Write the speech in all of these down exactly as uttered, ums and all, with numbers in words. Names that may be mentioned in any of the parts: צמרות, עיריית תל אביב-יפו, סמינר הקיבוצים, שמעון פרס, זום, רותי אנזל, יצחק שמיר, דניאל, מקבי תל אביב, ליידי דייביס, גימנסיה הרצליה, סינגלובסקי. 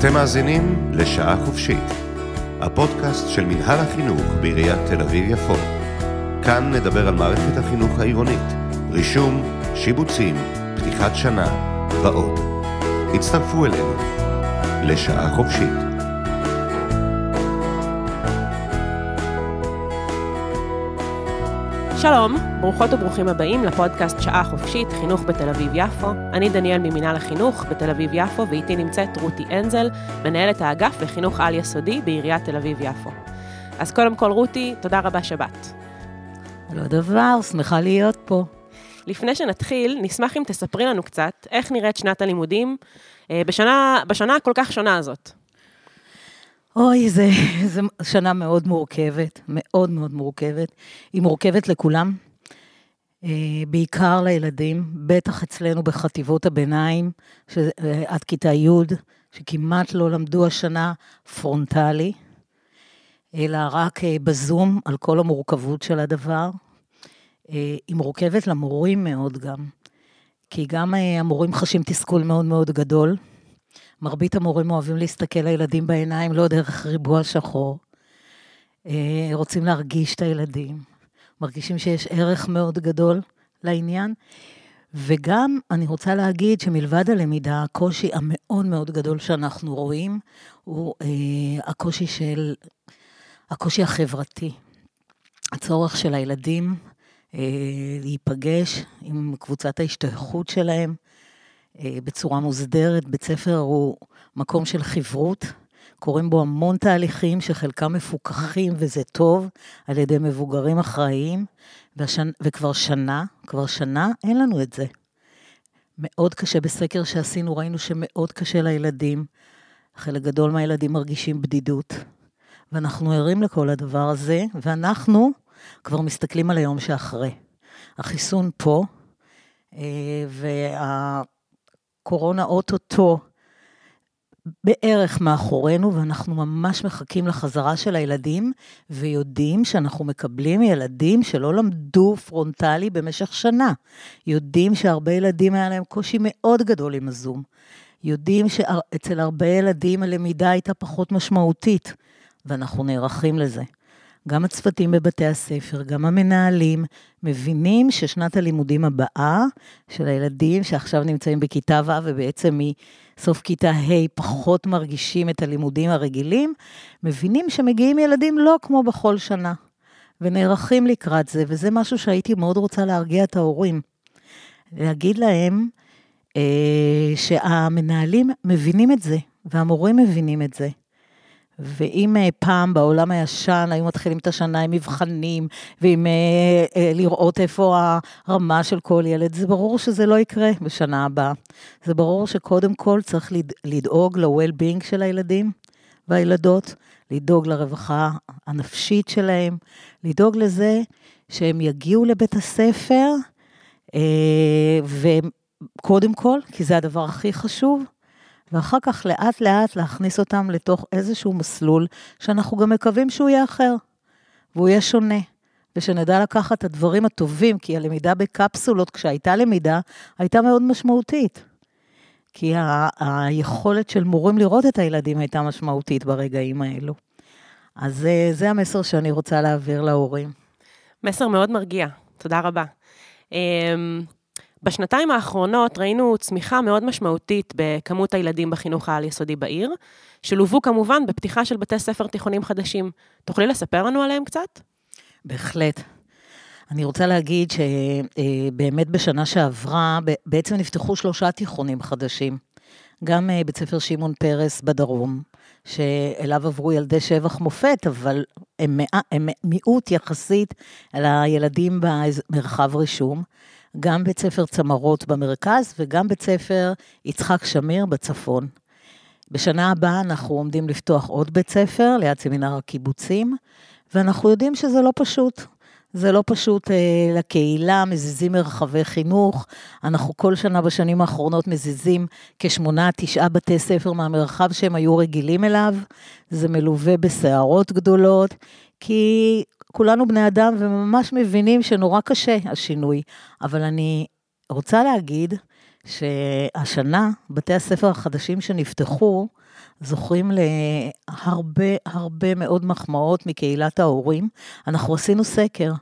אתם מאזינים לשעה חופשית, הפודקאסט של מנהל החינוך בעיריית תל אביב-יפו. כאן נדבר על מערכת החינוך העירונית, רישום, שיבוצים, פתיחת שנה ועוד. הצטרפו אלינו לשעה חופשית. שלום, ברוכות וברוכים הבאים לפודקאסט שעה חופשית, חינוך בתל אביב-יפו. אני דניאל ממינהל החינוך בתל אביב-יפו, ואיתי נמצאת רותי אנזל, מנהלת האגף לחינוך על יסודי בעיריית תל אביב-יפו. אז קודם כל, רותי, תודה רבה שבאת. לא דבר, שמחה להיות פה. לפני שנתחיל, נשמח אם תספרי לנו קצת איך נראית שנת הלימודים בשנה, בשנה כל כך שונה הזאת. אוי, זה, זה שנה מאוד מורכבת, מאוד מאוד מורכבת. היא מורכבת לכולם, בעיקר לילדים, בטח אצלנו בחטיבות הביניים, עד כיתה י' שכמעט לא למדו השנה פרונטלי, אלא רק בזום על כל המורכבות של הדבר. היא מורכבת למורים מאוד גם, כי גם המורים חשים תסכול מאוד מאוד גדול. מרבית המורים אוהבים להסתכל לילדים בעיניים, לא דרך ריבוע שחור. רוצים להרגיש את הילדים. מרגישים שיש ערך מאוד גדול לעניין. וגם אני רוצה להגיד שמלבד הלמידה, הקושי המאוד מאוד גדול שאנחנו רואים, הוא הקושי של, הקושי החברתי. הצורך של הילדים להיפגש עם קבוצת ההשתייכות שלהם, בצורה מוסדרת. בית ספר הוא מקום של חברות, קוראים בו המון תהליכים שחלקם מפוקחים, וזה טוב, על ידי מבוגרים אחראיים, והשנה, וכבר שנה, כבר שנה אין לנו את זה. מאוד קשה בסקר שעשינו, ראינו שמאוד קשה לילדים, חלק גדול מהילדים מרגישים בדידות, ואנחנו ערים לכל הדבר הזה, ואנחנו כבר מסתכלים על היום שאחרי. החיסון פה, וה... קורונה אוטוטו בערך מאחורינו, ואנחנו ממש מחכים לחזרה של הילדים, ויודעים שאנחנו מקבלים ילדים שלא למדו פרונטלי במשך שנה. יודעים שהרבה ילדים היה להם קושי מאוד גדול עם הזום. יודעים שאצל הרבה ילדים הלמידה הייתה פחות משמעותית, ואנחנו נערכים לזה. גם הצוותים בבתי הספר, גם המנהלים, מבינים ששנת הלימודים הבאה של הילדים שעכשיו נמצאים בכיתה ו' ובעצם מסוף כיתה ה' פחות מרגישים את הלימודים הרגילים, מבינים שמגיעים ילדים לא כמו בכל שנה, ונערכים לקראת זה, וזה משהו שהייתי מאוד רוצה להרגיע את ההורים. להגיד להם אה, שהמנהלים מבינים את זה, והמורים מבינים את זה. ואם פעם בעולם הישן היו מתחילים את השנה עם מבחנים, ועם לראות איפה הרמה של כל ילד, זה ברור שזה לא יקרה בשנה הבאה. זה ברור שקודם כל צריך לדאוג ל-well-being של הילדים והילדות, לדאוג לרווחה הנפשית שלהם, לדאוג לזה שהם יגיעו לבית הספר, וקודם כל, כי זה הדבר הכי חשוב, ואחר כך לאט לאט להכניס אותם לתוך איזשהו מסלול, שאנחנו גם מקווים שהוא יהיה אחר, והוא יהיה שונה, ושנדע לקחת את הדברים הטובים, כי הלמידה בקפסולות, כשהייתה למידה, הייתה מאוד משמעותית. כי ה- היכולת של מורים לראות את הילדים הייתה משמעותית ברגעים האלו. אז זה, זה המסר שאני רוצה להעביר להורים. מסר מאוד מרגיע, תודה רבה. אממ... בשנתיים האחרונות ראינו צמיחה מאוד משמעותית בכמות הילדים בחינוך העל יסודי בעיר, שלובו כמובן בפתיחה של בתי ספר תיכונים חדשים. תוכלי לספר לנו עליהם קצת? בהחלט. אני רוצה להגיד שבאמת בשנה שעברה, בעצם נפתחו שלושה תיכונים חדשים. גם בית ספר שמעון פרס בדרום, שאליו עברו ילדי שבח מופת, אבל הם, הם מיעוט יחסית על הילדים במרחב רישום. גם בית ספר צמרות במרכז, וגם בית ספר יצחק שמיר בצפון. בשנה הבאה אנחנו עומדים לפתוח עוד בית ספר, ליד סמינר הקיבוצים, ואנחנו יודעים שזה לא פשוט. זה לא פשוט אה, לקהילה, מזיזים מרחבי חינוך, אנחנו כל שנה בשנים האחרונות מזיזים כשמונה, תשעה בתי ספר מהמרחב שהם היו רגילים אליו, זה מלווה בסערות גדולות, כי... כולנו בני אדם וממש מבינים שנורא קשה השינוי, אבל אני רוצה להגיד שהשנה בתי הספר החדשים שנפתחו, זוכים להרבה הרבה מאוד מחמאות מקהילת ההורים. אנחנו עשינו סקר,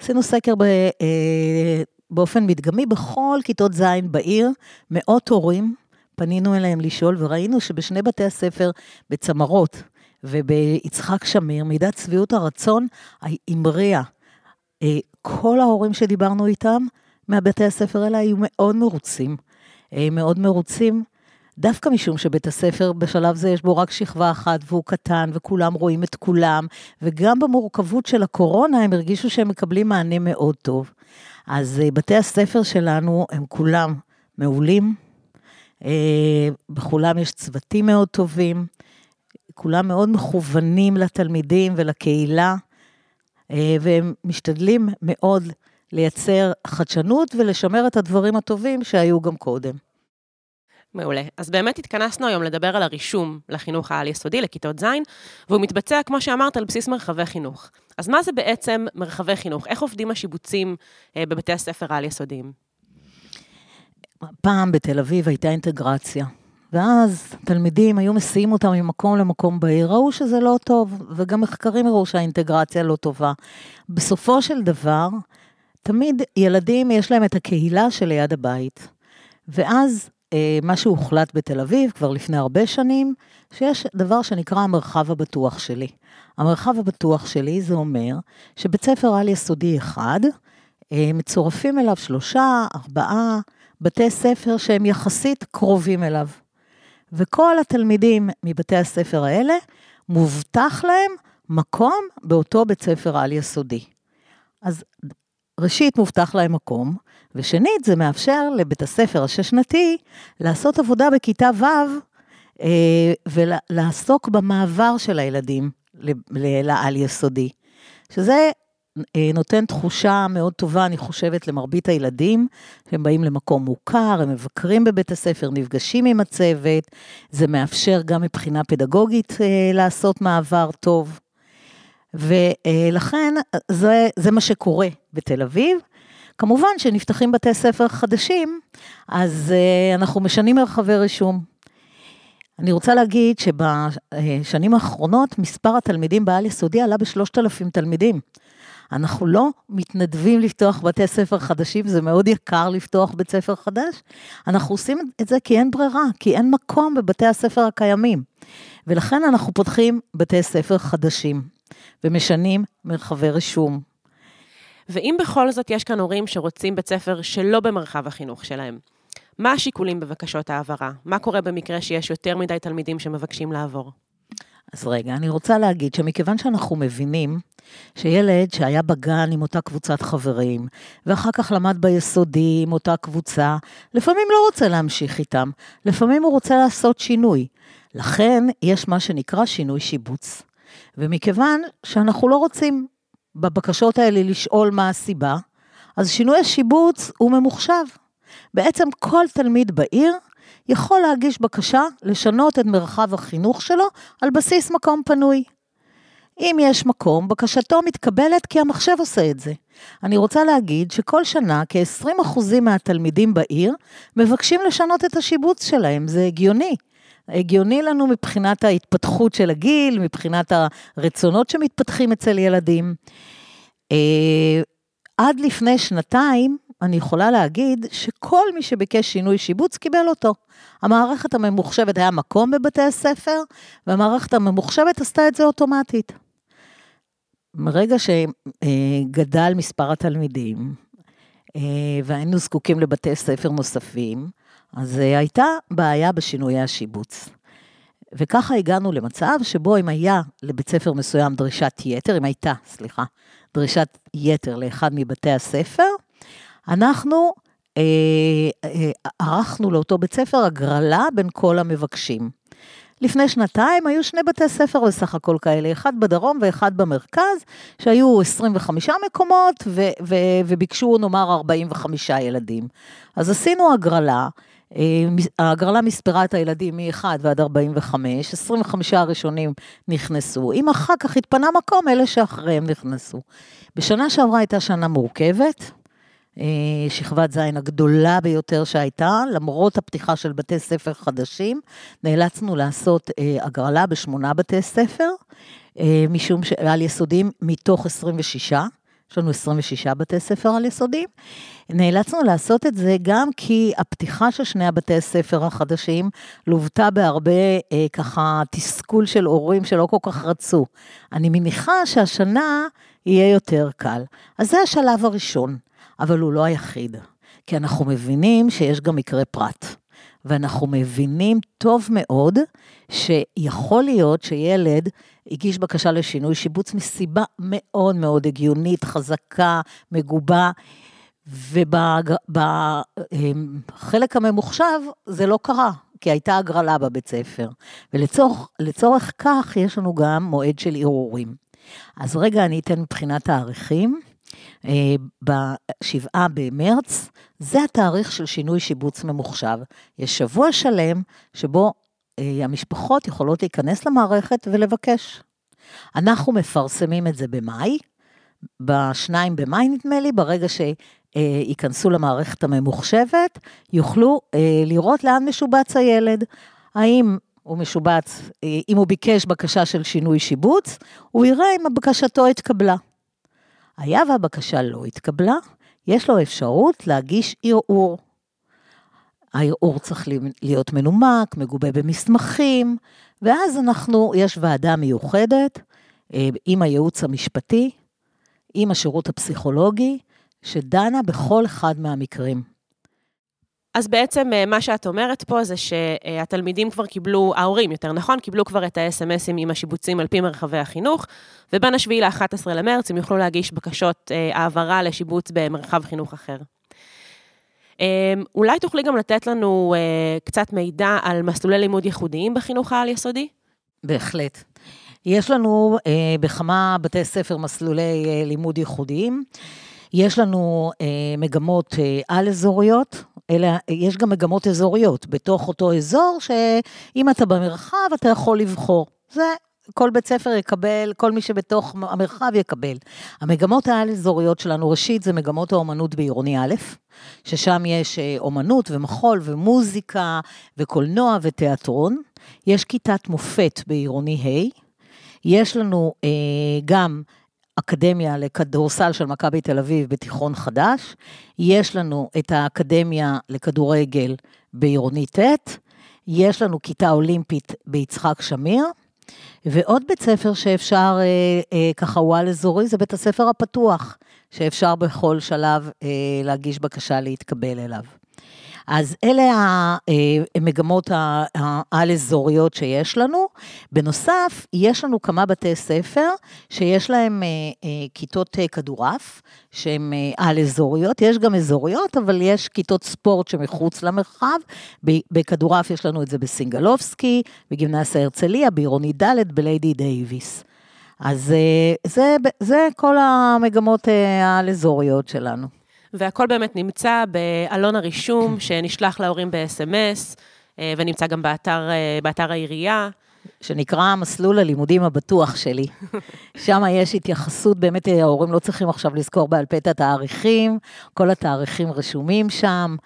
עשינו סקר ב, אה, באופן מדגמי בכל כיתות זין בעיר, מאות הורים, פנינו אליהם לשאול, וראינו שבשני בתי הספר בצמרות וביצחק שמיר, מידת צביעות הרצון האמריה, אה, כל ההורים שדיברנו איתם, מהבתי הספר האלה היו מאוד מרוצים, אה, מאוד מרוצים, דווקא משום שבית הספר בשלב זה יש בו רק שכבה אחת והוא קטן וכולם רואים את כולם, וגם במורכבות של הקורונה הם הרגישו שהם מקבלים מענה מאוד טוב. אז בתי הספר שלנו הם כולם מעולים, בכולם יש צוותים מאוד טובים, כולם מאוד מכוונים לתלמידים ולקהילה, והם משתדלים מאוד לייצר חדשנות ולשמר את הדברים הטובים שהיו גם קודם. מעולה. אז באמת התכנסנו היום לדבר על הרישום לחינוך העל יסודי, לכיתות זין, והוא מתבצע, כמו שאמרת, על בסיס מרחבי חינוך. אז מה זה בעצם מרחבי חינוך? איך עובדים השיבוצים בבתי הספר העל יסודיים? פעם בתל אביב הייתה אינטגרציה, ואז תלמידים היו מסיעים אותם ממקום למקום בעיר, ראו שזה לא טוב, וגם מחקרים ראו שהאינטגרציה לא טובה. בסופו של דבר, תמיד ילדים יש להם את הקהילה שליד הבית, ואז מה שהוחלט בתל אביב, כבר לפני הרבה שנים, שיש דבר שנקרא המרחב הבטוח שלי. המרחב הבטוח שלי זה אומר, שבית ספר על יסודי אחד, מצורפים אליו שלושה, ארבעה, בתי ספר שהם יחסית קרובים אליו. וכל התלמידים מבתי הספר האלה, מובטח להם מקום באותו בית ספר על יסודי. אז ראשית מובטח להם מקום, ושנית, זה מאפשר לבית הספר השש-שנתי לעשות עבודה בכיתה ו' ולעסוק במעבר של הילדים לעל יסודי. שזה נותן תחושה מאוד טובה, אני חושבת, למרבית הילדים, שהם באים למקום מוכר, הם מבקרים בבית הספר, נפגשים עם הצוות, זה מאפשר גם מבחינה פדגוגית לעשות מעבר טוב. ולכן זה, זה מה שקורה בתל אביב. כמובן שנפתחים בתי ספר חדשים, אז אנחנו משנים מרחבי רישום. אני רוצה להגיד שבשנים האחרונות, מספר התלמידים בעל יסודי עלה ב-שלושת אלפים תלמידים. אנחנו לא מתנדבים לפתוח בתי ספר חדשים, זה מאוד יקר לפתוח בית ספר חדש. אנחנו עושים את זה כי אין ברירה, כי אין מקום בבתי הספר הקיימים. ולכן אנחנו פותחים בתי ספר חדשים, ומשנים מרחבי רישום. ואם בכל זאת יש כאן הורים שרוצים בית ספר שלא במרחב החינוך שלהם, מה השיקולים בבקשות העברה? מה קורה במקרה שיש יותר מדי תלמידים שמבקשים לעבור? אז רגע, אני רוצה להגיד שמכיוון שאנחנו מבינים שילד שהיה בגן עם אותה קבוצת חברים, ואחר כך למד ביסודי עם אותה קבוצה, לפעמים לא רוצה להמשיך איתם, לפעמים הוא רוצה לעשות שינוי. לכן יש מה שנקרא שינוי שיבוץ. ומכיוון שאנחנו לא רוצים בבקשות האלה לשאול מה הסיבה, אז שינוי השיבוץ הוא ממוחשב. בעצם כל תלמיד בעיר יכול להגיש בקשה לשנות את מרחב החינוך שלו על בסיס מקום פנוי. אם יש מקום, בקשתו מתקבלת כי המחשב עושה את זה. אני רוצה להגיד שכל שנה כ-עשרים אחוז מהתלמידים בעיר מבקשים לשנות את השיבוץ שלהם, זה הגיוני. הגיוני לנו מבחינת ההתפתחות של הגיל, מבחינת הרצונות שמתפתחים אצל ילדים. עד לפני שנתיים, אני יכולה להגיד שכל מי שביקש שינוי שיבוץ קיבל אותו. המערכת הממוחשבת היה מקום בבתי הספר, והמערכת הממוחשבת עשתה את זה אוטומטית. מרגע שגדל מספר התלמידים, והיינו זקוקים לבתי ספר נוספים, אז הייתה בעיה בשינויי השיבוץ. וככה הגענו למצב שבו אם היה לבית ספר מסוים דרישת יתר, אם הייתה, סליחה, דרישת יתר לאחד מבתי הספר, אנחנו אה, אה, ערכנו לאותו בית ספר הגרלה בין כל המבקשים. לפני שנתיים היו שני בתי ספר בסך הכל כאלה, אחד בדרום ואחד במרכז, שהיו עשרים וחמישה מקומות ו- ו- וביקשו נאמר ארבעים וחמישה ילדים. אז עשינו הגרלה, ההגרלה מספרה את הילדים מ-אחד ועד ארבעים וחמש, עשרים וחמישה הראשונים נכנסו, אם אחר כך התפנה מקום אלה שאחריהם נכנסו. בשנה שעברה הייתה שנה מורכבת, שכבת זין הגדולה ביותר שהייתה, למרות הפתיחה של בתי ספר חדשים, נאלצנו לעשות הגרלה בשמונה בתי ספר, משום שעל יסודים מתוך עשרים ושש, יש לנו עשרים ושש בתי ספר על יסודים, נאלצנו לעשות את זה גם כי הפתיחה של שני הבתי הספר החדשים לובטה בהרבה אה, ככה תסכול של הורים שלא כל כך רצו. אני מניחה שהשנה יהיה יותר קל. אז זה השלב הראשון, אבל הוא לא היחיד, כי אנחנו מבינים שיש גם מקרה פרט. ואנחנו מבינים טוב מאוד שיכול להיות שילד הגיש בקשה לשינוי שיבוץ מסיבה מאוד מאוד הגיונית, חזקה, מגובה, ובחלק הממוחשב זה לא קרה, כי הייתה הגרלה בבית ספר. ולצורך לצורך כך יש לנו גם מועד של ערעורים. אז רגע אני אתן מבחינת תאריכים. בשבעה במרץ, זה התאריך של שינוי שיבוץ ממוחשב. יש שבוע שלם שבו המשפחות יכולות להיכנס למערכת ולבקש. אנחנו מפרסמים את זה במאי, בשניים במאי נדמה לי, ברגע שייכנסו למערכת הממוחשבת, יוכלו לראות לאן משובץ הילד. האם הוא משובץ, אם הוא ביקש בקשה של שינוי שיבוץ, הוא יראה אם הבקשתו התקבלה. היה והבקשה לא התקבלה, יש לו אפשרות להגיש ערעור. הערעור צריך להיות מנומק, מגובה במסמכים, ואז אנחנו, יש ועדה מיוחדת עם הייעוץ המשפטי, עם השירות הפסיכולוגי, שדנה בכל אחד מהמקרים. אז בעצם מה שאת אומרת פה זה שהתלמידים כבר קיבלו, ההורים יותר נכון, קיבלו כבר את ה-אס אם אסים עם השיבוצים על פי מרחבי החינוך, ובין השביעי ל-אחד עשר למרץ הם יוכלו להגיש בקשות העברה לשיבוץ במרחב חינוך אחר. אולי תוכלי גם לתת לנו קצת מידע על מסלולי לימוד ייחודיים בחינוך העל יסודי? בהחלט. יש לנו בכמה בתי ספר מסלולי לימוד ייחודיים, יש לנו מגמות על-אזוריות, אלא יש גם מגמות אזוריות, בתוך אותו אזור, שאם אתה במרחב, אתה יכול לבחור. זה, כל בית ספר יקבל, כל מי שבתוך המרחב יקבל. המגמות העל-אזוריות שלנו, ראשית, זה מגמות האומנות בעירוני א', ששם יש אומנות ומחול ומוזיקה וקולנוע ותיאטרון. יש כיתת מופת בעירוני ה', יש לנו אה, גם אקדמיה לכדורסל של מקבי תל אביב בתיכון חדש, יש לנו את האקדמיה לכדורגל בעירוני ת', יש לנו כיתה אולימפית ביצחק שמיר, ועוד בית ספר שאפשר אה, אה, ככה וואל אזורי, זה בית הספר הפתוח, שאפשר בכל שלב אה, להגיש בקשה להתקבל אליו. אז אלה המגמות העל-אזוריות שיש לנו. בנוסף, יש לנו כמה בתי ספר שיש להם כיתות כדורף, שהן על-אזוריות, יש גם אזוריות, אבל יש כיתות ספורט שמחוץ למרחב. בכדורף יש לנו את זה בסינגלובסקי, בגימנסיה הרצליה, בעירוני ד', בליידי דייביס. אז זה, זה כל המגמות העל-אזוריות שלנו. והכל באמת נמצא באלון הרישום שנשלח להורים ב-אס אם אס, ונמצא גם באתר, באתר העירייה. שנקרא מסלול הלימודים הבטוח שלי. שם יש התייחסות, באמת ההורים לא צריכים עכשיו לזכור בעל פה את התאריכים, כל התאריכים רשומים שם,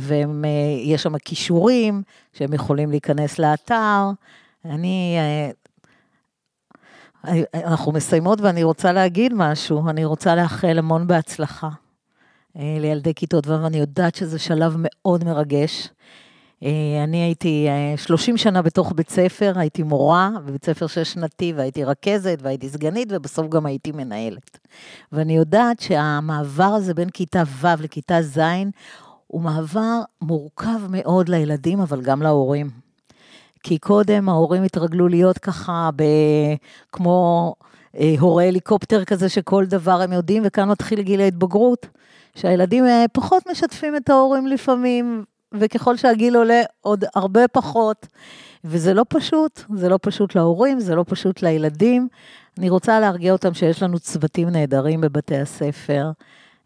ויש שם קישורים שהם יכולים להיכנס לאתר. אני... אנחנו מסיימות ואני רוצה להגיד משהו, אני רוצה לאחל המון בהצלחה לילדי כיתות, ואני יודעת שזה שלב מאוד מרגש. אני הייתי שלושים שנה בתוך בית ספר, הייתי מורה בבית ספר שש שנתי, והייתי רכזת והייתי סגנית, ובסוף גם הייתי מנהלת. ואני יודעת שהמעבר הזה בין כיתה ו' לכיתה ז' הוא מעבר מורכב מאוד לילדים, אבל גם להורים. כי קודם ההורים התרגלו להיות ככה, ב... כמו אה, הורי הליקופטר כזה שכל דבר הם יודעים, וכאן מתחיל גיל ההתבגרות, שהילדים אה, פחות משתפים את ההורים לפעמים, וככל שהגיל עולה עוד הרבה פחות, וזה לא פשוט, זה לא פשוט להורים, זה לא פשוט לילדים. אני רוצה להרגיע אותם שיש לנו צוותים נהדרים בבתי הספר,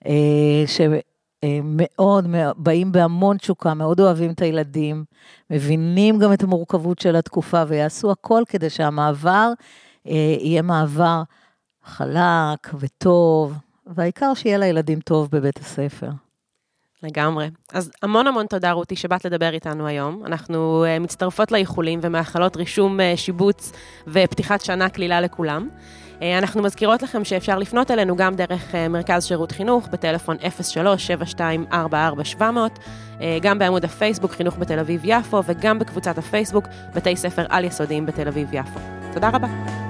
אה, ש... מאוד, באים בהמון תשוקה, מאוד אוהבים את הילדים, מבינים גם את המורכבות של התקופה, ויעשו הכל כדי שהמעבר יהיה מעבר חלק וטוב והעיקר שיהיה לילדים טוב בבית הספר. לגמרי. אז המון המון תודה רותי שבאת לדבר איתנו היום. אנחנו מצטרפות לאיחולים ומאחלות רישום שיבוץ ופתיחת שנה כלילה לכולם. אנחנו מזכירות לכם שאפשר לפנות אלינו גם דרך מרכז שירות חינוך בטלפון אפס שלוש שבע שתיים ארבע ארבע שבע אפס אפס, גם בעמוד הפייסבוק חינוך בתל אביב יפו וגם בקבוצת הפייסבוק בתי ספר על יסודיים בתל אביב יפו. תודה רבה.